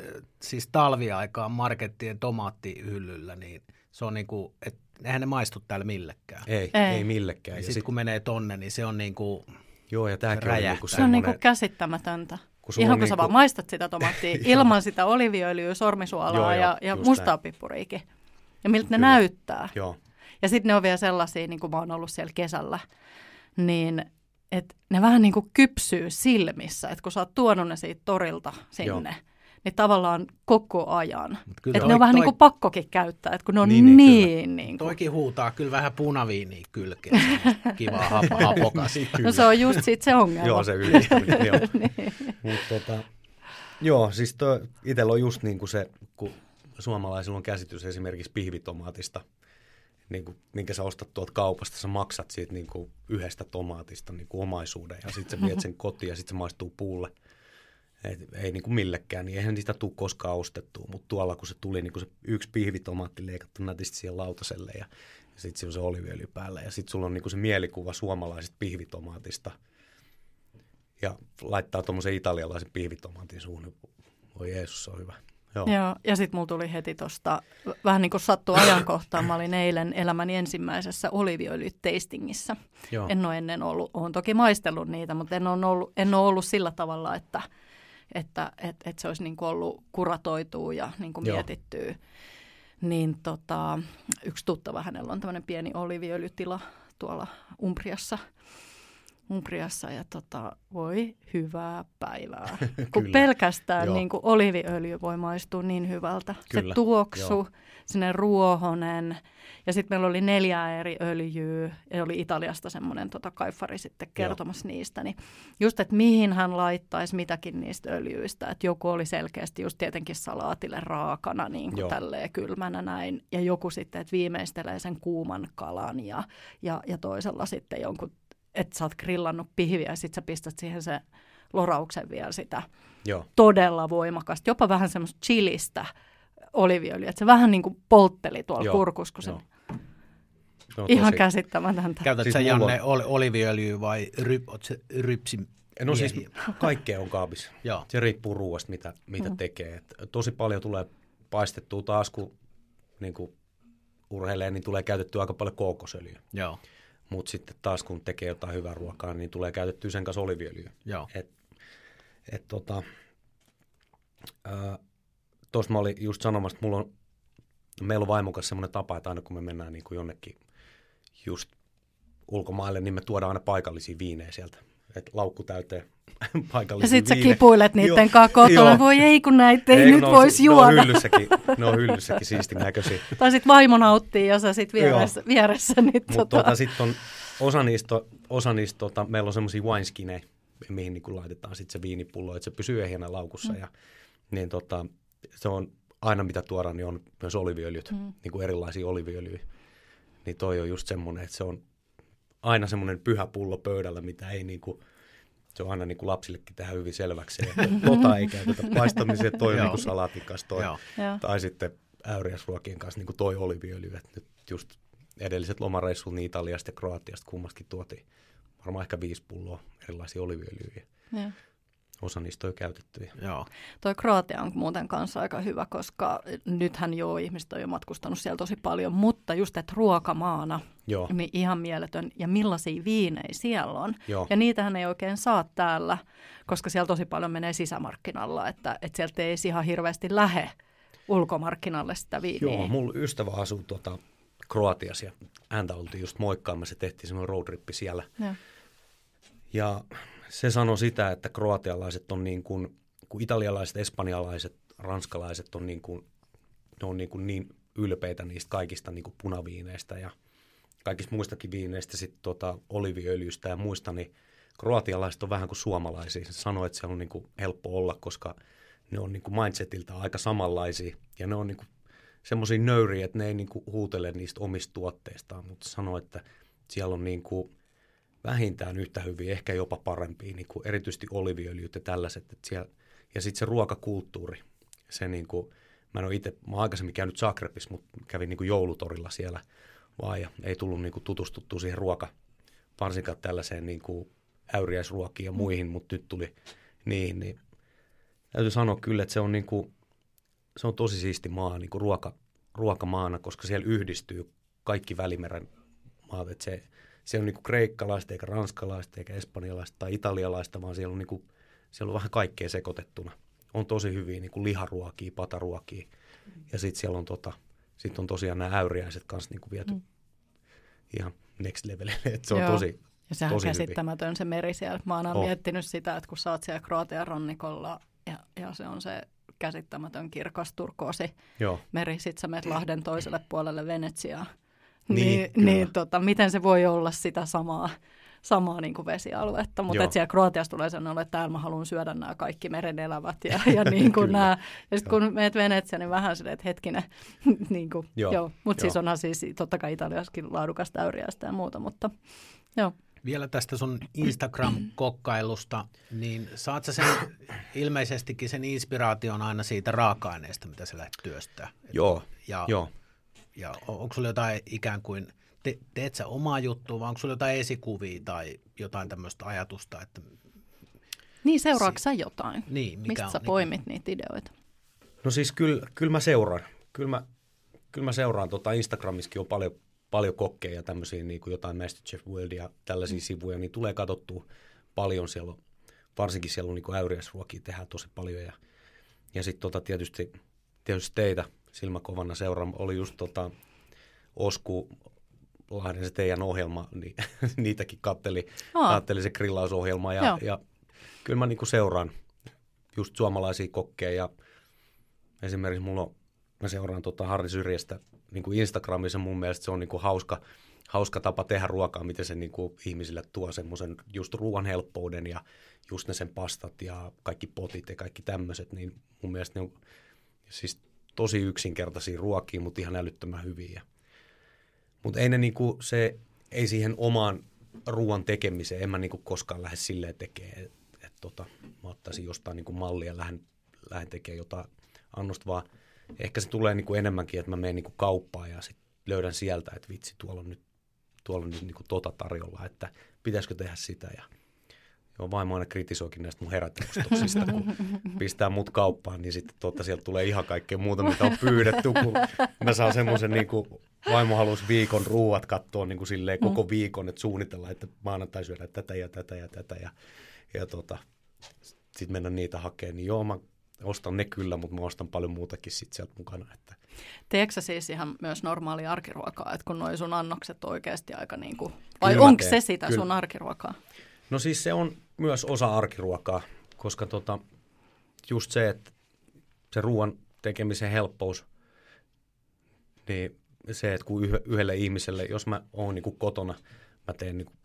siis talviaikaa markettien tomaattihyllyllä, niin se on niinku, että eihän ne maistu täällä millekään. Ei, ei, ei millekään. Ja sitten sit, kun menee tonne, niin se on niin kuin Joo, ja tämäkin räjähtää. On niin kuin se on niin kuin käsittämätöntä. Kun Ihan kun niin sä vaan maistat sitä tomaattia ilman sitä oliiviöljyä, sormisuolaa joo, ja, ja mustaa pippuriikin. Ja miltä ne Kyllä. näyttää. Joo. Ja sitten ne on vielä sellaisia, niin kuin mä oon ollut siellä kesällä, niin että ne vähän niin kuin kypsyy silmissä. Että kun sä oot tuonut ne siitä torilta sinne. Joo. Niin tavallaan koko ajan. Että ne on toi, vähän niin kuin pakkokin käyttää, että kun ne on niin. niin, niin, niin kuin. Toikin huutaa kyllä vähän punaviiniä kylkeen. Kivaa hapokas. No se on just siitä se ongelma. Joo, se yhdistäminen. Joo. niin. Mut, tota, joo, siis itsellä on just niin kuin se, kun suomalaisilla on käsitys esimerkiksi pihvitomaatista, niin kuin, minkä sä ostat tuolta kaupasta, sä maksat siitä niin kuin yhdestä tomaatista niin kuin omaisuuden ja sitten sä viet sen kotiin ja sitten se maistuu puulle. Et ei niin kuin millekään, niin eihän niistä tule koskaan ostettua, mutta tuolla kun se tuli niin kuin se yksi pihvitomaatti leikattu nätisti siihen lautaselle ja, ja sitten se on se oliiviöljy päällä ja sitten sulla on niin kuin se mielikuva suomalaisesta pihvitomaatista ja laittaa tuommoisen italialaisen pihvitomaatin suun, voi Jeesus, se on hyvä. Joo, Joo ja sitten mulla tuli heti tuosta, vähän niin kuin sattui ajankohtaan, mä olin eilen elämäni ensimmäisessä oliiviöljyteistingissä. En ole ennen ollut, olen toki maistellut niitä, mutta en ole ollut, en ole ollut sillä tavalla, että että et, et se olisi niin kuin ollut kuratoitua ja niin kuin mietittyä. Niin tota, yksi tuttava, hänellä on tämmöinen pieni oliiviöljytila tuolla Umbriassa. Umbriassa ja tota, voi hyvää päivää. Kun pelkästään niin kuin oliiviöljy voi maistua niin hyvältä. Kyllä. Se tuoksu, Joo. sinne ruohonen. Ja sitten meillä oli neljä eri öljyä. Ja oli Italiasta semmoinen tota, kaifari sitten kertomassa Joo. niistä. Niin just, että mihin hän laittaisi mitäkin niistä öljyistä. Että joku oli selkeästi just tietenkin salaatille raakana, niin kuin tälleen kylmänä näin. Ja joku sitten, että viimeistelee sen kuuman kalan ja, ja, ja toisella sitten jonkun että sä oot grillannut pihviä ja sit sä pistät siihen se lorauksen vielä sitä Joo. todella voimakasta, jopa vähän semmoista chilistä oliiviöljyä, että se vähän niin kuin poltteli tuolla Joo. kurkus, kun se no, ihan käsittämätöntä. Käytät siis sä, Janne, on oliiviöljyä vai ryp, se rypsin? No siis kaikkea on kaapissa. Se riippuu ruoasta, mitä, mitä mm. tekee. Et tosi paljon tulee paistettua taas, kun niin kuin urheilee, niin tulee käytettyä aika paljon kookosöljyä. Joo. Mutta sitten taas kun tekee jotain hyvää ruokaa, niin tulee käytettyä sen kanssa oliiviöljyä. Et, et tota, tuossa mä olin just sanomassa, että mulla on, meillä on vaimon kanssa semmoinen tapa, että aina kun me mennään niin kuin jonnekin just ulkomaille, niin me tuodaan aina paikallisia viinejä sieltä. Että laukku täyteen paikallisia viinejä. Ja sit sä kipuilet niiden kanssa kotona. Voi ei kun näitä ei, ei nyt no, voisi juoda. Ne on hyllyssäkin, ne on hyllyssäkin siistin näköisiä. Tai sit vaimo nauttii ja sä sit vieressä, vieressä nyt. Mutta tota, tota, sitten on osa niistä, osa niistä tota, meillä on semmoisia wineskinejä, mihin niin laitetaan sit se viinipullo, että se pysyy ehjänä laukussa. Mm. Ja, niin tota, se on aina mitä tuodaan, niin on myös oliiviöljyt, mm. niin kuin erilaisia oliiviöljyjä. Niin toi on just semmoinen, että se on aina semmoinen pyhä pullo pöydällä, mitä ei niinku, se on aina niinku lapsillekin tehdä hyvin selväksi, että tota ei käytetä paistamiseen, toi on niinku salaatin kanssa toi, tai sitten äyriäisruokien kanssa niinku toi oliiviöljy. Et nyt just edelliset lomareissut niin Italiasta ja Kroatiasta kummastakin tuotiin varmaan ehkä viisi pulloa erilaisia oliiviöljyjä. Osa niistä on käytetty. Joo. Toi Kroatia on muuten kanssa aika hyvä, koska nythän joo, ihmiset on jo matkustanut siellä tosi paljon, mutta just, että ruokamaana, joo. Niin ihan mieletön, ja millaisia viinejä siellä on. Joo. Ja niitähän ei oikein saa täällä, koska siellä tosi paljon menee sisämarkkinalla, että, että sieltä ei ihan hirveästi lähe ulkomarkkinalle sitä viiniä. Joo, mulla ystävä asuu tuota Kroatiassa, ja häntä oltiin just moikkaamassa, tehtiin semmoinen roadrippi siellä. Ja... ja se sanoi sitä, että kroatialaiset on niin kuin, kun italialaiset, espanjalaiset, ranskalaiset on niin kuin, ne on niin kuin niin ylpeitä niistä kaikista niin kuin punaviineistä ja kaikista muistakin viineistä, sitten tuota oliiviöljystä ja muista, niin kroatialaiset on vähän kuin suomalaisia. Se sanoi, että siellä on niin kuin helppo olla, koska ne on niin kuin mindsetiltä aika samanlaisia ja ne on niin kuin semmoisia nöyriä, että ne ei niin kuin huutele niistä omista tuotteistaan, mutta sanoi, että siellä on niin kuin vähintään yhtä hyviä, ehkä jopa parempia, niin kuin erityisesti oliiviöljyt ja tällaiset. Että siellä, ja sitten se ruokakulttuuri. Se niin kuin, mä en ole itse, mä oon aikaisemmin käynyt Zagrebissa, mutta kävin niin kuin joulutorilla siellä vaan ja ei tullut niin kuin tutustuttua siihen ruoka, varsinkaan tällaiseen niin kuin äyriäisruokiin ja muihin, mutta nyt tuli niihin. Niin täytyy sanoa kyllä, että se on, niin kuin, se on tosi siisti maa niin kuin ruoka, ruokamaana, koska siellä yhdistyy kaikki Välimeren maat, että se siellä on niinku kreikkalaista, eikä ranskalaista, eikä espanjalaista tai italialaista, vaan siellä on, niinku, siellä on vähän kaikkea sekoitettuna. On tosi hyviä niinku liharuokia, pataruokia. Mm. Ja sitten siellä on, tota, sit on tosiaan nämä äyriäiset kanssa niinku viety mm. ihan next levelille. Se on Joo. tosi Ja sehän tosi käsittämätön hyviä. Se meri siellä. Mä oon oh. miettinyt sitä, että kun sä oot siellä Kroatian rannikolla ja, ja se on se käsittämätön kirkas turkoosi Joo. meri. Sitten sä menet Lahden toiselle puolelle Venetsiaan. Niin, niin tota, miten se voi olla sitä samaa, samaa niin kuin vesialuetta, mutta siellä Kroatiassa tulee sanoa, että täällä mä haluan syödä nämä kaikki meren elävät ja, ja niin kuin nämä. Ja sitten kun menet Venetsiaan, niin vähän silleen, että hetkinen, niin kuin, joo, joo. Mutta siis onhan siis totta kai Italiassakin laadukasta äyriäistä ja muuta, mutta joo. Vielä tästä sun Instagram-kokkailusta, niin saat sä sen ilmeisestikin sen inspiraation aina siitä raaka-aineesta, mitä sä lähdet työstää. Joo, ja, joo. Ja onko sulla jotain ikään kuin, te, teet sä omaa juttua, vai onko sulla jotain esikuvia tai jotain tämmöistä ajatusta? Että... Niin, seuraatko si- sä jotain? Niin, mikä mistä on, sä niin... poimit niitä ideoita? No siis kyllä, kyllä mä seuraan. Kyllä mä, kyllä mä seuraan. Tota Instagramissakin on paljon, paljon kokkeja ja tämmöisiä niin kuin jotain MasterChef World ja tällaisia mm. sivuja, niin tulee katsottua paljon siellä on, varsinkin siellä on niin kuin äyriäisruokia tehdään tosi paljon. Ja, ja sitten tota tietysti, tietysti teitä. Silmäkovana seuraama oli just tota, Osku Lahden se teidän ohjelma, niin niitäkin katteli, katteli se grillausohjelma. Ja, ja kyllä mä niinku seuraan just suomalaisia kokkeja. Ja esimerkiksi mulla on, mä seuraan tota Harri Syrjästä niinku Instagramissa. Mun mielestä se on niinku hauska, hauska tapa tehdä ruokaa, miten se niinku ihmisille tuo semmoisen just ruoan helppouden ja just ne sen pastat ja kaikki potit ja kaikki tämmöiset. Niin mun mielestä ne on siis... tosi yksinkertaisia ruokia, mutta ihan älyttömän hyviä. Mutta ei, niinku, ei siihen omaan ruoan tekemiseen, en mä niinku koskaan lähde silleen tekemään, että et tota, mä ottaisin jostain niinku mallia ja lähden, lähden tekemään jotain annosta, vaan ehkä se tulee niinku enemmänkin, että mä menen niinku kauppaan ja sit löydän sieltä, että vitsi, tuolla on nyt, tuolla on nyt niinku tota tarjolla, että pitäisikö tehdä sitä ja, Joo, vaimo aina kritisoikin näistä mun herätelustuksista, kun pistää mut kauppaan, niin sitten tuota, sieltä tulee ihan kaikkea muuta, mitä on pyydetty, kun mä saan semmoisen, niin kuin vaimo halusi viikon ruuat katsoa niin kuin silleen koko viikon, että suunnitellaan, että maanantai syödään tätä ja tätä ja tätä ja, ja tuota, sitten mennä niitä hakemaan, niin joo, mä ostan ne kyllä, mutta mä ostan paljon muutakin sitten sieltä mukana. Että. Teetkö sä siis ihan myös normaalia arkiruokaa, että kun noi sun annokset oikeasti aika niin kuin, vai onko se sitä kyllä. sun arkiruokaa? No siis se on myös osa arkiruokaa, koska tota, just se, että se ruoan tekemisen helppous, niin se, että kun yhdelle ihmiselle, jos mä oon niin kuin kotona, mä teen, niin kuin,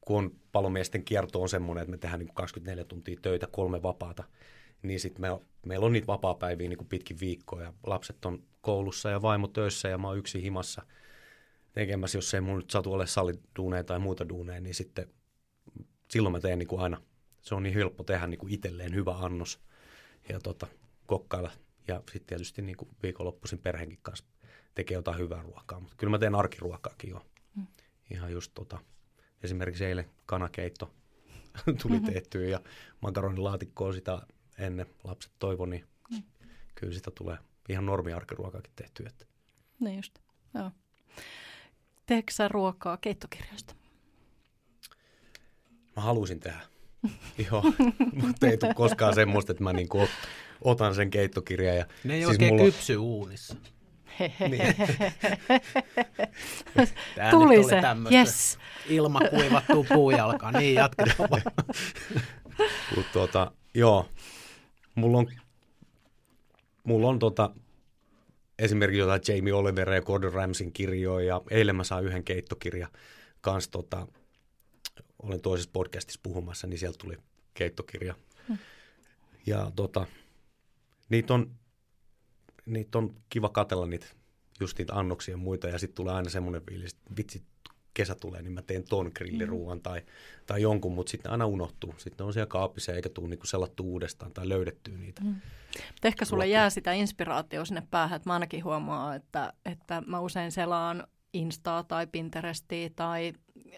kun on palomiesten kierto on semmoinen, että me tehdään niin kuin kaksikymmentäneljä tuntia töitä, kolme vapaata, niin sitten me, meillä on niitä vapaapäiviä niin kuin pitkin viikkoa ja lapset on koulussa ja vaimo töissä ja mä oon yksin himassa tekemässä, jos ei mun nyt satu ole saliduuneja tai muuta duuneja, niin sitten silloin mä teen niin kuin aina. Se on niin helppo tehdä niin kuin itselleen hyvä annos ja tota, kokkailla. Ja sitten tietysti niin kuin viikonloppuisin perheenkin kanssa tekee jotain hyvää ruokaa. Mutta kyllä mä teen arkiruokaakin jo. Mm. Ihan just tota, esimerkiksi eilen kanakeitto tuli tehtyä ja makaronilaatikkoa sitä ennen lapset toivoi, niin mm. kyllä sitä tulee ihan normi arkiruokaakin tehtyä. No just, joo. Teekö sä ruokaa keittokirjoista? Mä halusin tehdä, joo, mutta ei tule koskaan semmoista, että mä niinku otan sen keittokirjan. Ja ne ei siis oikein mulla kypsy uunissa. Niin. Tää tuli nyt se, yes. Ilma kuivattuu puujalkaan, niin jatketaan vaan. Mut tota, joo, mulla on, mulla on tota, esimerkiksi jotain Jamie Oliveria ja Gordon Ramsayn kirjoja, ja eilen mä saan yhden keittokirjan kanssa tota, olin toisessa podcastissa puhumassa, niin sieltä tuli keittokirja. Mm. Ja tota, niitä on, niit on kiva katsella niitä, just niitä annoksia ja muita. Ja sitten tulee aina semmoinen fiilis, että vitsi, kesä tulee, niin mä teen ton grilliruuan mm. tai, tai jonkun, mutta sitten aina unohtuu. Sitten on siellä kaapissa eikä tule niinku selattua uudestaan tai löydettyä niitä. Mm. Ehkä sulle jää sitä inspiraatiota sinne päähän, että mä ainakin huomaan, että, että mä usein selaan Instaa tai Pinterestia tai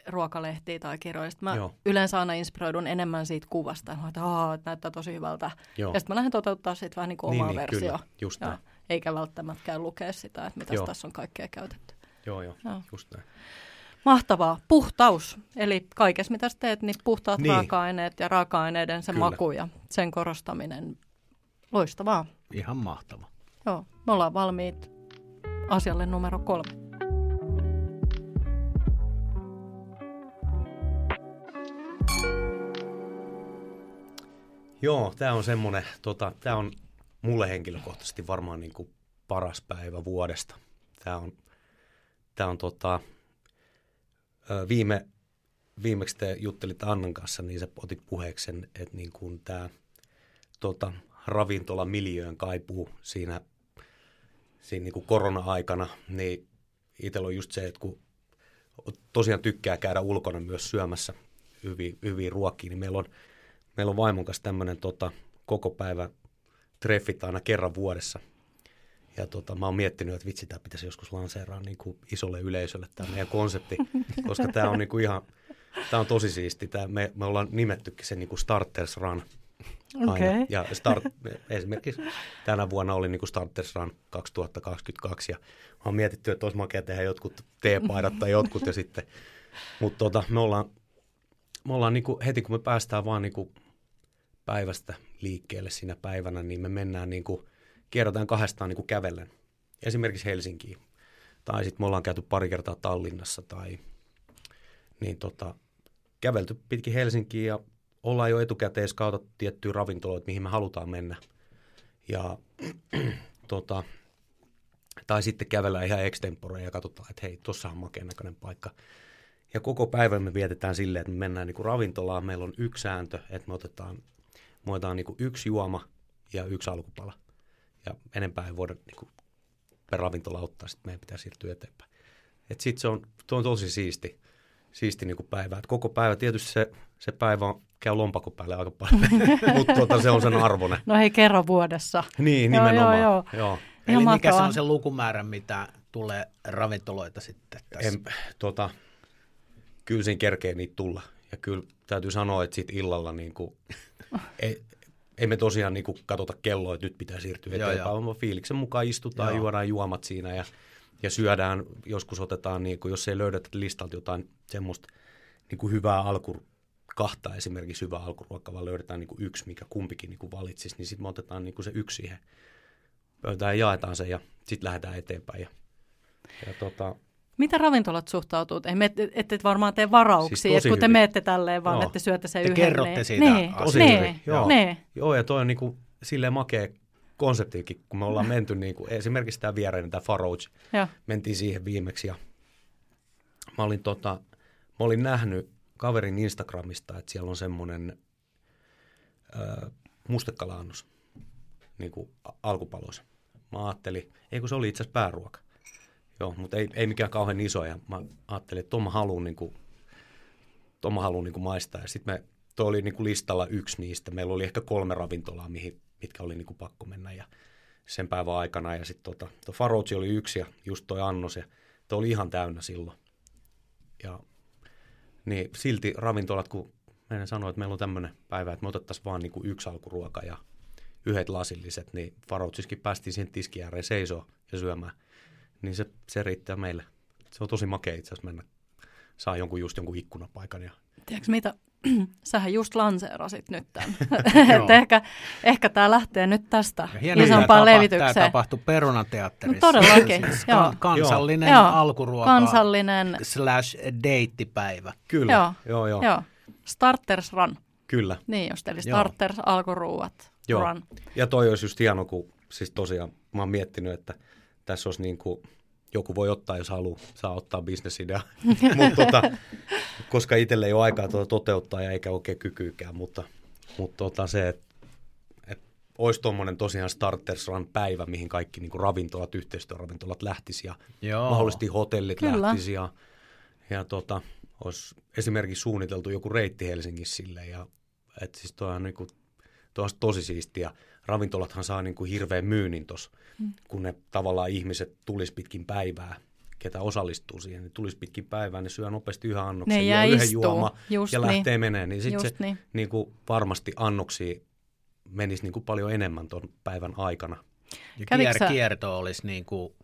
ruokalehtiä tai kirjoja. Sitten mä Joo. yleensä aina inspiroidun enemmän siitä kuvasta, että aah, näyttää tosi hyvältä. Joo. Ja sitten mä lähden toteuttaa siitä vähän niin kuin niin, omaa niin, versiota. Eikä välttämättä käy lukea sitä, että mitä tässä on kaikkea käytetty. Joo, jo. Joo. Just näin. Mahtavaa. Puhtaus. Eli kaikessa mitä sä teet, niin puhtaat niin. raaka-aineet ja raaka-aineiden se Kyllä. maku ja sen korostaminen. Loistavaa. Ihan mahtavaa. Joo, me ollaan valmiit asialle numero kolme. Joo, tämä on semmoinen, tota, tämä on mulle henkilökohtaisesti varmaan niin kuin paras päivä vuodesta. Tämä on, tämä on tota, viime, viimeksi te juttelit Annan kanssa, niin sä otit puheeksi, että niin kuin tämä tota, ravintolamiljöön kaipuu siinä, siinä niin kuin korona-aikana. Niin itsellä on just se, että kun tosiaan tykkää käydä ulkona myös syömässä hyviä, hyviä ruokia, niin meillä on Meillä on vaimon kanssa tämmöinen tota, koko päivä treffit aina kerran vuodessa. Ja tota, mä oon miettinyt, että vitsi, tämä pitäisi joskus lanseeraa niin kuin isolle yleisölle tämä meidän konsepti, koska tämä on, niin kuin ihan, tämä on tosi siisti. Tämä, me, me ollaan nimettykin se niin kuin Starters Run aina. Okay. Ja start, esimerkiksi tänä vuonna oli niin kuin Starters Run kaksituhattakaksikymmentäkaksi ja mä oon mietitty, että olisi makea tehdä jotkut teepaidat tai jotkut ja sitten. Mutta tota, me ollaan, me ollaan niin kuin, heti kun me päästään vaan niin kuin päivästä liikkeelle siinä päivänä, niin me mennään niin kuin, kierretään kahdestaan niin kuin kävellen. Esimerkiksi Helsinkiin. Tai sitten me ollaan käyty pari kertaa Tallinnassa tai niin tota, kävelty pitkin Helsinkiin ja ollaan jo etukäteen skautattu tiettyjä ravintoloita, mihin me halutaan mennä. Ja tota, tai sitten kävellään ihan extemporeen ja katsotaan, että hei, tuossa on makean näköinen paikka. Ja koko päivän me vietetään silleen, että me mennään niinku ravintolaan. Meillä on yksi sääntö, että me otetaan, me otetaan niinku yksi juoma ja yksi alkupala. Ja enempää ei voida niinku per ravintola ottaa, sitten meidän pitää siirtyä eteenpäin. Et sit se on, on tosi siisti, siisti niinku päivä. Et koko päivä, tietysti se, se päivä on, käy lompakon päälle aika paljon, mutta tuota, se on sen arvoinen. No hei, kerran vuodessa. Niin, joo, nimenomaan. Joo, joo. Joo. Eli makaa. Mikä se on se lukumäärä, mitä tulee ravintoloita sitten tässä? En, tota, kyllä siinä kerkee niitä tulla, ja kyllä täytyy sanoa, että sitten illalla niin kuin, ei, ei me tosiaan niin kuin katsota kelloa, että nyt pitää siirtyä eteenpäin, vaan fiiliksen mukaan istutaan, joo, juodaan juomat siinä ja, ja syödään. Joskus otetaan, niin kuin, jos ei löydetä listalta jotain semmoista niin kuin hyvää alku kahta esimerkiksi hyvää alkuruokkaa, vaan löydetään niin kuin yksi, mikä kumpikin niin kuin valitsisi, niin sitten me otetaan niin kuin se yksi siihen pöytään ja jaetaan se ja sitten lähdetään eteenpäin. Ja, ja tota, mitä ravintolat suhtautuu? Ette et, et varmaan tee varauksia, siis että kun te menette tälleen, vaan no, että syötte sen te yhden. Te kerrotte siitä nee, tosi nee, hyvin. Joo. Nee. Joo, ja toi on niin kuin silleen makea konseptiikin, kun me ollaan menty niin kuin, esimerkiksi tämä viereinen, tämä Farouch, mentiin siihen viimeksi. Ja mä, olin, tota, mä olin nähnyt kaverin Instagramista, että siellä on semmoinen äh, mustekala-annos niin kuin alkupaloissa. Mä ajattelin, ei kun se oli itse asiassa pääruoka. Joo, mutta ei, ei mikään kauhean iso. Ja mä ajattelin, että tuon mä haluun, niin kuin, tuon mä haluun niin kuin maistaa. Ja sitten me, toi oli niin kuin listalla yksi niistä. Meillä oli ehkä kolme ravintolaa, mihin, mitkä oli niin kuin pakko mennä ja sen päivän aikana. Ja sitten tota, tuo Farouch oli yksi ja just toi annos. Ja toi oli ihan täynnä silloin. Ja niin silti ravintolat, kun meidän sanoi, että meillä on tämmöinen päivä, että me otettaisiin vaan niin kuin yksi alkuruoka ja yhdet lasilliset, niin Farouchissakin päästiin siihen tiskin ääreen seisoo ja syömään. Niin se, se riittää meille. Se on tosi makea itse asiassa mennä. Saa jonkun just jonkun ikkunapaikan. Ja tiedätkö mitä? Sähän just lanseerasit nyt tämän. ehkä, ehkä tämä lähtee nyt tästä isompaan levitykseen. Tämä tapahtui Peruna teatterissa. No todellakin. Kansallinen alkuruoka. Kansallinen slash deittipäivä. Kyllä. Joo. Joo, joo. Joo. Starters Run. Kyllä. Niin just, eli Starters, joo, alkuruuat, joo, Run. Ja toi olisi just hieno, kun siis tosiaan mä oon miettinyt, että tässä olisi niin kuin, joku voi ottaa, jos haluaa, saa ottaa bisnesidea, tota, koska itselle ei ole aikaa tuota toteuttaa ja eikä oikein kykyykään, mutta, mutta tota se, että et olisi tuommoinen tosiaan Starters Run -päivä, mihin kaikki niin kuin ravintolat, yhteistyöravintolat lähtisi ja, joo, mahdollisesti hotellit, kyllä, lähtisi ja, ja tota, olisi esimerkiksi suunniteltu joku reitti Helsingissä sille ja että siis tuo on niin kuin, tuo tosi siistiä. Ravintolathan saa niin kuin hirveän myynnin tuossa, mm. kun ne tavallaan ihmiset tulisi pitkin päivää, ketä osallistuu siihen, niin tulisi pitkin päivää, ne syö nopeasti yhden annoksen ja yhden juoman ja niin lähtee menemään. Niin sitten se niin. Niin kuin varmasti annoksia menisi niin kuin paljon enemmän tuon päivän aikana. Ja kier- kierto olisi niin kuin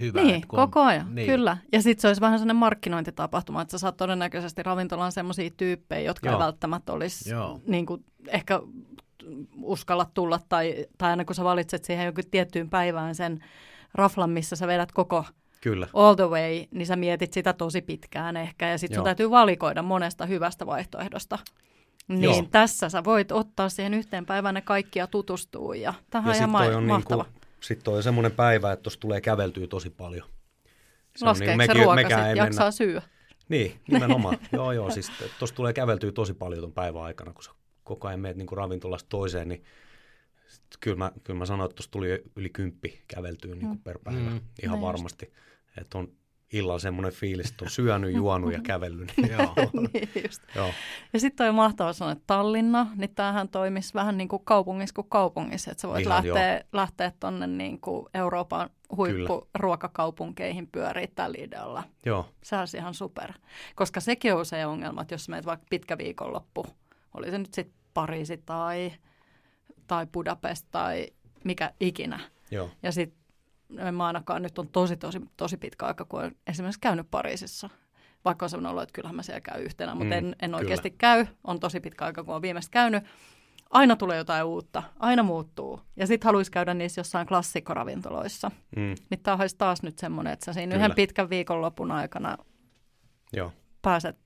hyvä. Niin, kun koko ajan, niin, kyllä. Ja sitten se olisi vähän sellainen markkinointitapahtuma, että sä saat todennäköisesti ravintolaan sellaisia tyyppejä, jotka, joo, ei välttämättä olisi niin kuin ehkä uskalla tulla, tai, tai aina kun sä valitset siihen jokin tiettyyn päivään sen raflan, missä sä vedät koko, kyllä, all the way, niin sä mietit sitä tosi pitkään ehkä, ja sit, joo, sun täytyy valikoida monesta hyvästä vaihtoehdosta. Niin, joo, tässä sä voit ottaa siihen yhteen päivään ne kaikkia tutustua, ja tähän ja on ma- on mahtava. Niinku, sit toi on semmoinen päivä, että tuossa tulee käveltyä tosi paljon. Se Laskeeko on, niin, se ruoka sit, jaksaa mennä syyä? Niin, nimenomaan. Joo, joo, siis tuossa tulee käveltyä tosi paljon ton päivän aikana, kun sä koko ajan meet niin kuin ravintolasta toiseen, niin kyllä mä, kyllä mä sanoin, että tuossa tuli yli kymppi käveltyä niin kuin per päivä, mm. ihan varmasti. Että on illalla semmoinen fiilis, että on syönyt, juonut ja kävellyt. Niin just. Joo. Ja sitten toi mahtava sanoa, että Tallinna, niin tämähän toimisi vähän niin kuin kaupungissa kuin kaupungissa. Että sä voit ihan lähteä, lähteä tuonne niin kuin Euroopan huippuruokakaupunkeihin pyöriin tällä idealla. Joo. Se olisi ihan super. Koska sekin on usein ongelma, että jos meet vaikka pitkä viikonloppu, oli se nyt sitten Pariisi tai, tai Budapest tai mikä ikinä. Joo. Ja sitten mä ainakaan nyt on tosi, tosi, tosi pitkä aika, kun olen esimerkiksi käynyt Pariisissa. Vaikka on sellainen olo, että kyllähän mä siellä käyn yhtenä, mutta mm, en, en oikeasti käy. On tosi pitkä aika, kun olen viimeistä käynyt. Aina tulee jotain uutta, aina muuttuu. Ja sitten haluaisi käydä niissä jossain klassikkoravintoloissa. Mm. Niin tämä olisi taas nyt semmoinen, että sä siinä, kyllä, yhden pitkän viikonlopun aikana, joo, pääset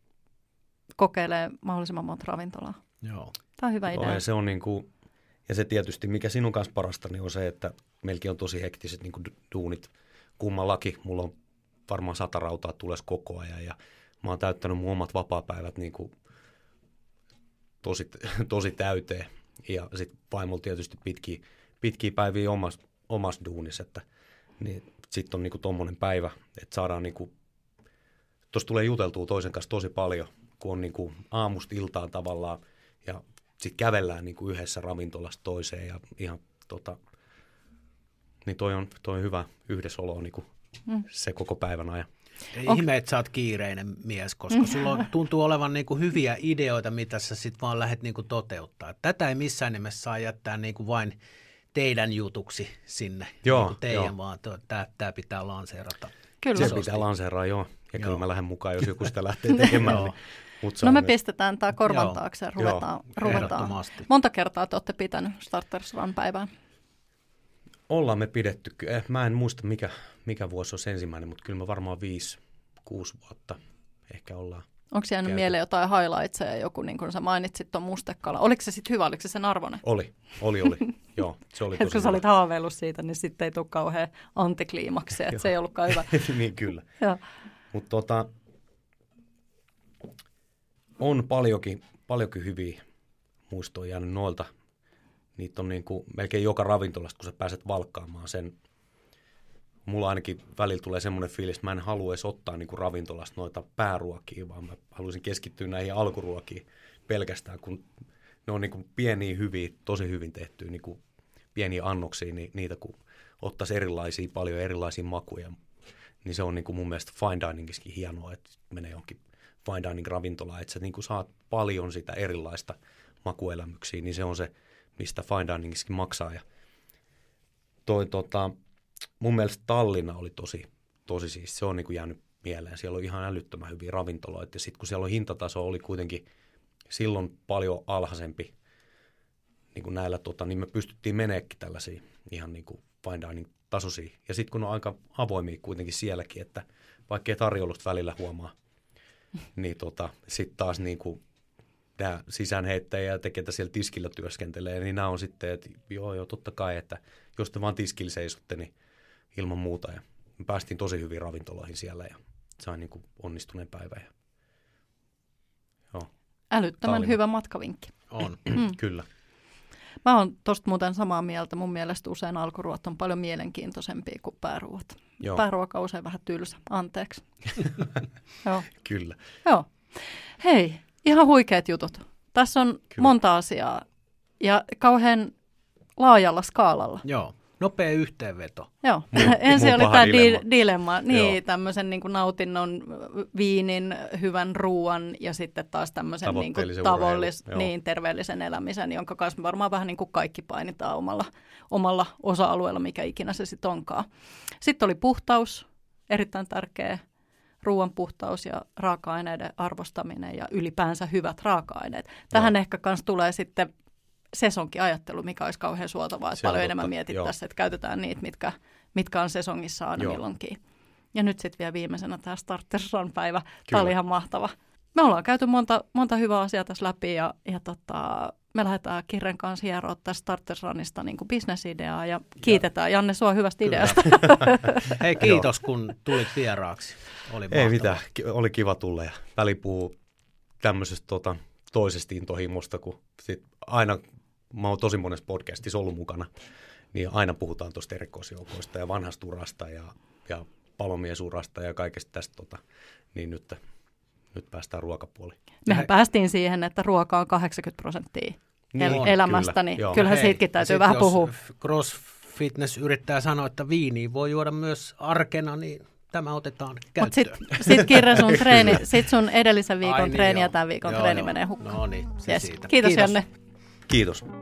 kokeilemaan mahdollisimman monta ravintolaa. Joo. Tämä on hyvä idea. Ja se, on niin kuin, ja se tietysti, mikä sinun kanssa parasta, niin on se, että meilläkin on tosi hektiset niin kuin duunit kummallakin. Mulla on varmaan sata rautaa tules koko ajan ja mä oon täyttänyt mun omat vapaapäivät niin kuin tosi, tosi täyteen. Ja sitten vaimolla tietysti pitkiä, pitkiä päiviä omassa omas duunissa. Niin sitten on niin kuin tommonen päivä, että saadaan, niin kuin, tuossa tulee juteltua toisen kanssa tosi paljon, kun on niin kuin aamusta iltaan tavallaan. Ja sitten kävellään niin kuin yhdessä ravintolasta toiseen ja ihan tota, niin toi on, toi on hyvä yhdessäolo niin kuin mm. se koko päivän ajan. Ei on... ihme, että sä oot kiireinen mies, koska sulla on, tuntuu olevan niinku hyviä ideoita, mitä sä sit vaan lähdet niinku toteuttaa. Tätä ei missään nimessä saa jättää niinku vain teidän jutuksi sinne, joo, niin teidän joo. vaan tämä pitää lanseerata. Kyllä. Se pitää lanseeraa, joo. Ja joo. kyllä mä lähden mukaan, jos joku sitä lähtee tekemään. Niin. No me nyt. pistetään tämä korvan joo. taakse ja ruvetaan. ruvetaan. Monta kertaa te olette pitänyt Starters Run -päivää? Ollaan me pidetty. Eh, mä en muista, mikä, mikä vuosi olisi ensimmäinen, mutta kyllä me varmaan viisi, kuusi vuotta ehkä ollaan. Onko jäänyt käyty. mieleen jotain highlightseja, joku, niin kuin sä mainitsit, tuon mustekala? Oliko se sitten hyvä, oliko se sen arvoinen? Oli, oli, oli. Joo, se oli tosi hyvä. Kun sä olit haaveillut siitä, niin sitten ei tule kauhean antikliimakseen, että se ei ollutkaan hyvä. Niin kyllä. Mutta tota, on paljonkin, paljonkin hyviä muistoja jäänyt noilta. Niitä on niin kuin melkein joka ravintolasta, kun sä pääset valkkaamaan sen. Mulla ainakin välillä tulee semmoinen fiilis, että mä en halua edes ottaa niin kuin ravintolasta noita pääruokia, vaan mä haluaisin keskittyä näihin alkuruokiin pelkästään, kun ne on niin kuin pieniä hyviä, tosi hyvin tehtyä niin kuin pieniä annoksia, niin niitä kun ottaisi erilaisia, paljon erilaisia makuja, niin se on niin kuin mun mielestä fine diningissakin hienoa, että menee johonkin fine dining ravintolaan, että sä niin kuin saat paljon sitä erilaista makuelämyksiä, niin se on se, mistä fine diningissakin maksaa. Ja toi tota... Mun mielestä Tallinna oli tosi, tosi siis, se on niin kuin jäänyt mieleen. Siellä on ihan älyttömän hyviä ravintoloita. Ja sitten kun siellä on hintataso, oli kuitenkin silloin paljon alhaisempi niin kuin näillä, tota, niin me pystyttiin meneekin tällaisia ihan niin kuin fine dining -tasoisia. Ja sitten kun on aika avoimia kuitenkin sielläkin, että vaikkei tarjoulusta välillä huomaa, niin tota, sitten taas niin kuin nämä sisäänheittäjä ja tekeitä siellä tiskillä työskentelee, niin nämä on sitten, että joo, joo, totta kai, että jos te vaan tiskillä seisotte, niin ilman muuta. Ja me päästiin tosi hyvin ravintoloihin siellä ja sain niin kuin onnistuneen päivän. Ja... Joo. Älyttömän Tallinna. Hyvä matkavinkki. On, kyllä. Mä oon tosta muuten samaa mieltä. Mun mielestä usein alkuruot on paljon mielenkiintoisempia kuin pääruot. Joo. Pääruoka on usein vähän tylsä. Anteeksi. Joo. Kyllä. Joo. Hei, ihan huikeat jutut. Tässä on kyllä. monta asiaa ja kauhean laajalla skaalalla. Joo. Nopea yhteenveto. Joo, ensin oli tämä dilemma, dilemma. niin Joo. tämmöisen niin kuin nautinnon, viinin, hyvän ruoan ja sitten taas tämmöisen niin kuin tavollis- niin, terveellisen elämisen, jonka kanssa me varmaan vähän niin kuin kaikki painitaan omalla, omalla osa-alueella, mikä ikinä se sitten onkaan. Sitten oli puhtaus, erittäin tärkeä, ruoan puhtaus ja raaka-aineiden arvostaminen ja ylipäänsä hyvät raaka-aineet. Tähän Joo. ehkä kanssa tulee sitten... sesonkiajattelu, mikä olisi kauhean suotavaa, että paljon totta, enemmän mietittäisiin, että käytetään niitä, mitkä, mitkä on sesongissa aina joo. milloinkin. Ja nyt sitten vielä viimeisenä tämä Starters Run -päivä. Tämä oli ihan mahtava. Me ollaan käyty monta, monta hyvää asiaa tässä läpi ja, ja tota, me lähdetään Kirren kanssa hieroa tässä Starters Runista niin kuin bisnesideaa ja kiitetään. Ja. Janne, sua hyvästä Kyllä. ideasta. Hei, kiitos kun tulit vieraaksi. Oli Ei mitään, oli kiva tulla ja väli puhuu tämmöisestä tota, toisesta intohimosta, kun sit aina... Mä oon tosi monessa podcastissa ollut mukana, niin aina puhutaan tuosta erikoisjoukoista ja vanhasta urasta ja, ja palomiesurasta ja kaikesta tästä, tota, niin nyt, nyt päästään ruokapuoliin. Mehän Hei. päästiin siihen, että ruoka on kahdeksankymmentä prosenttia niin on, elämästä, kyllä. niin Joo. kyllähän Hei. siitäkin täytyy vähän puhua. CrossFitness yrittää sanoa, että viiniä voi juoda myös arkena, niin... Tämä otetaan käyttöön. Mutta sitten sit Kirre sun, treeni, sit sun edellisen viikon Ai, niin treeni joo. ja tämän viikon joo, treeni joo. menee hukkaan. No niin, se yes. siitä. Kiitos, Kiitos Janne. Kiitos.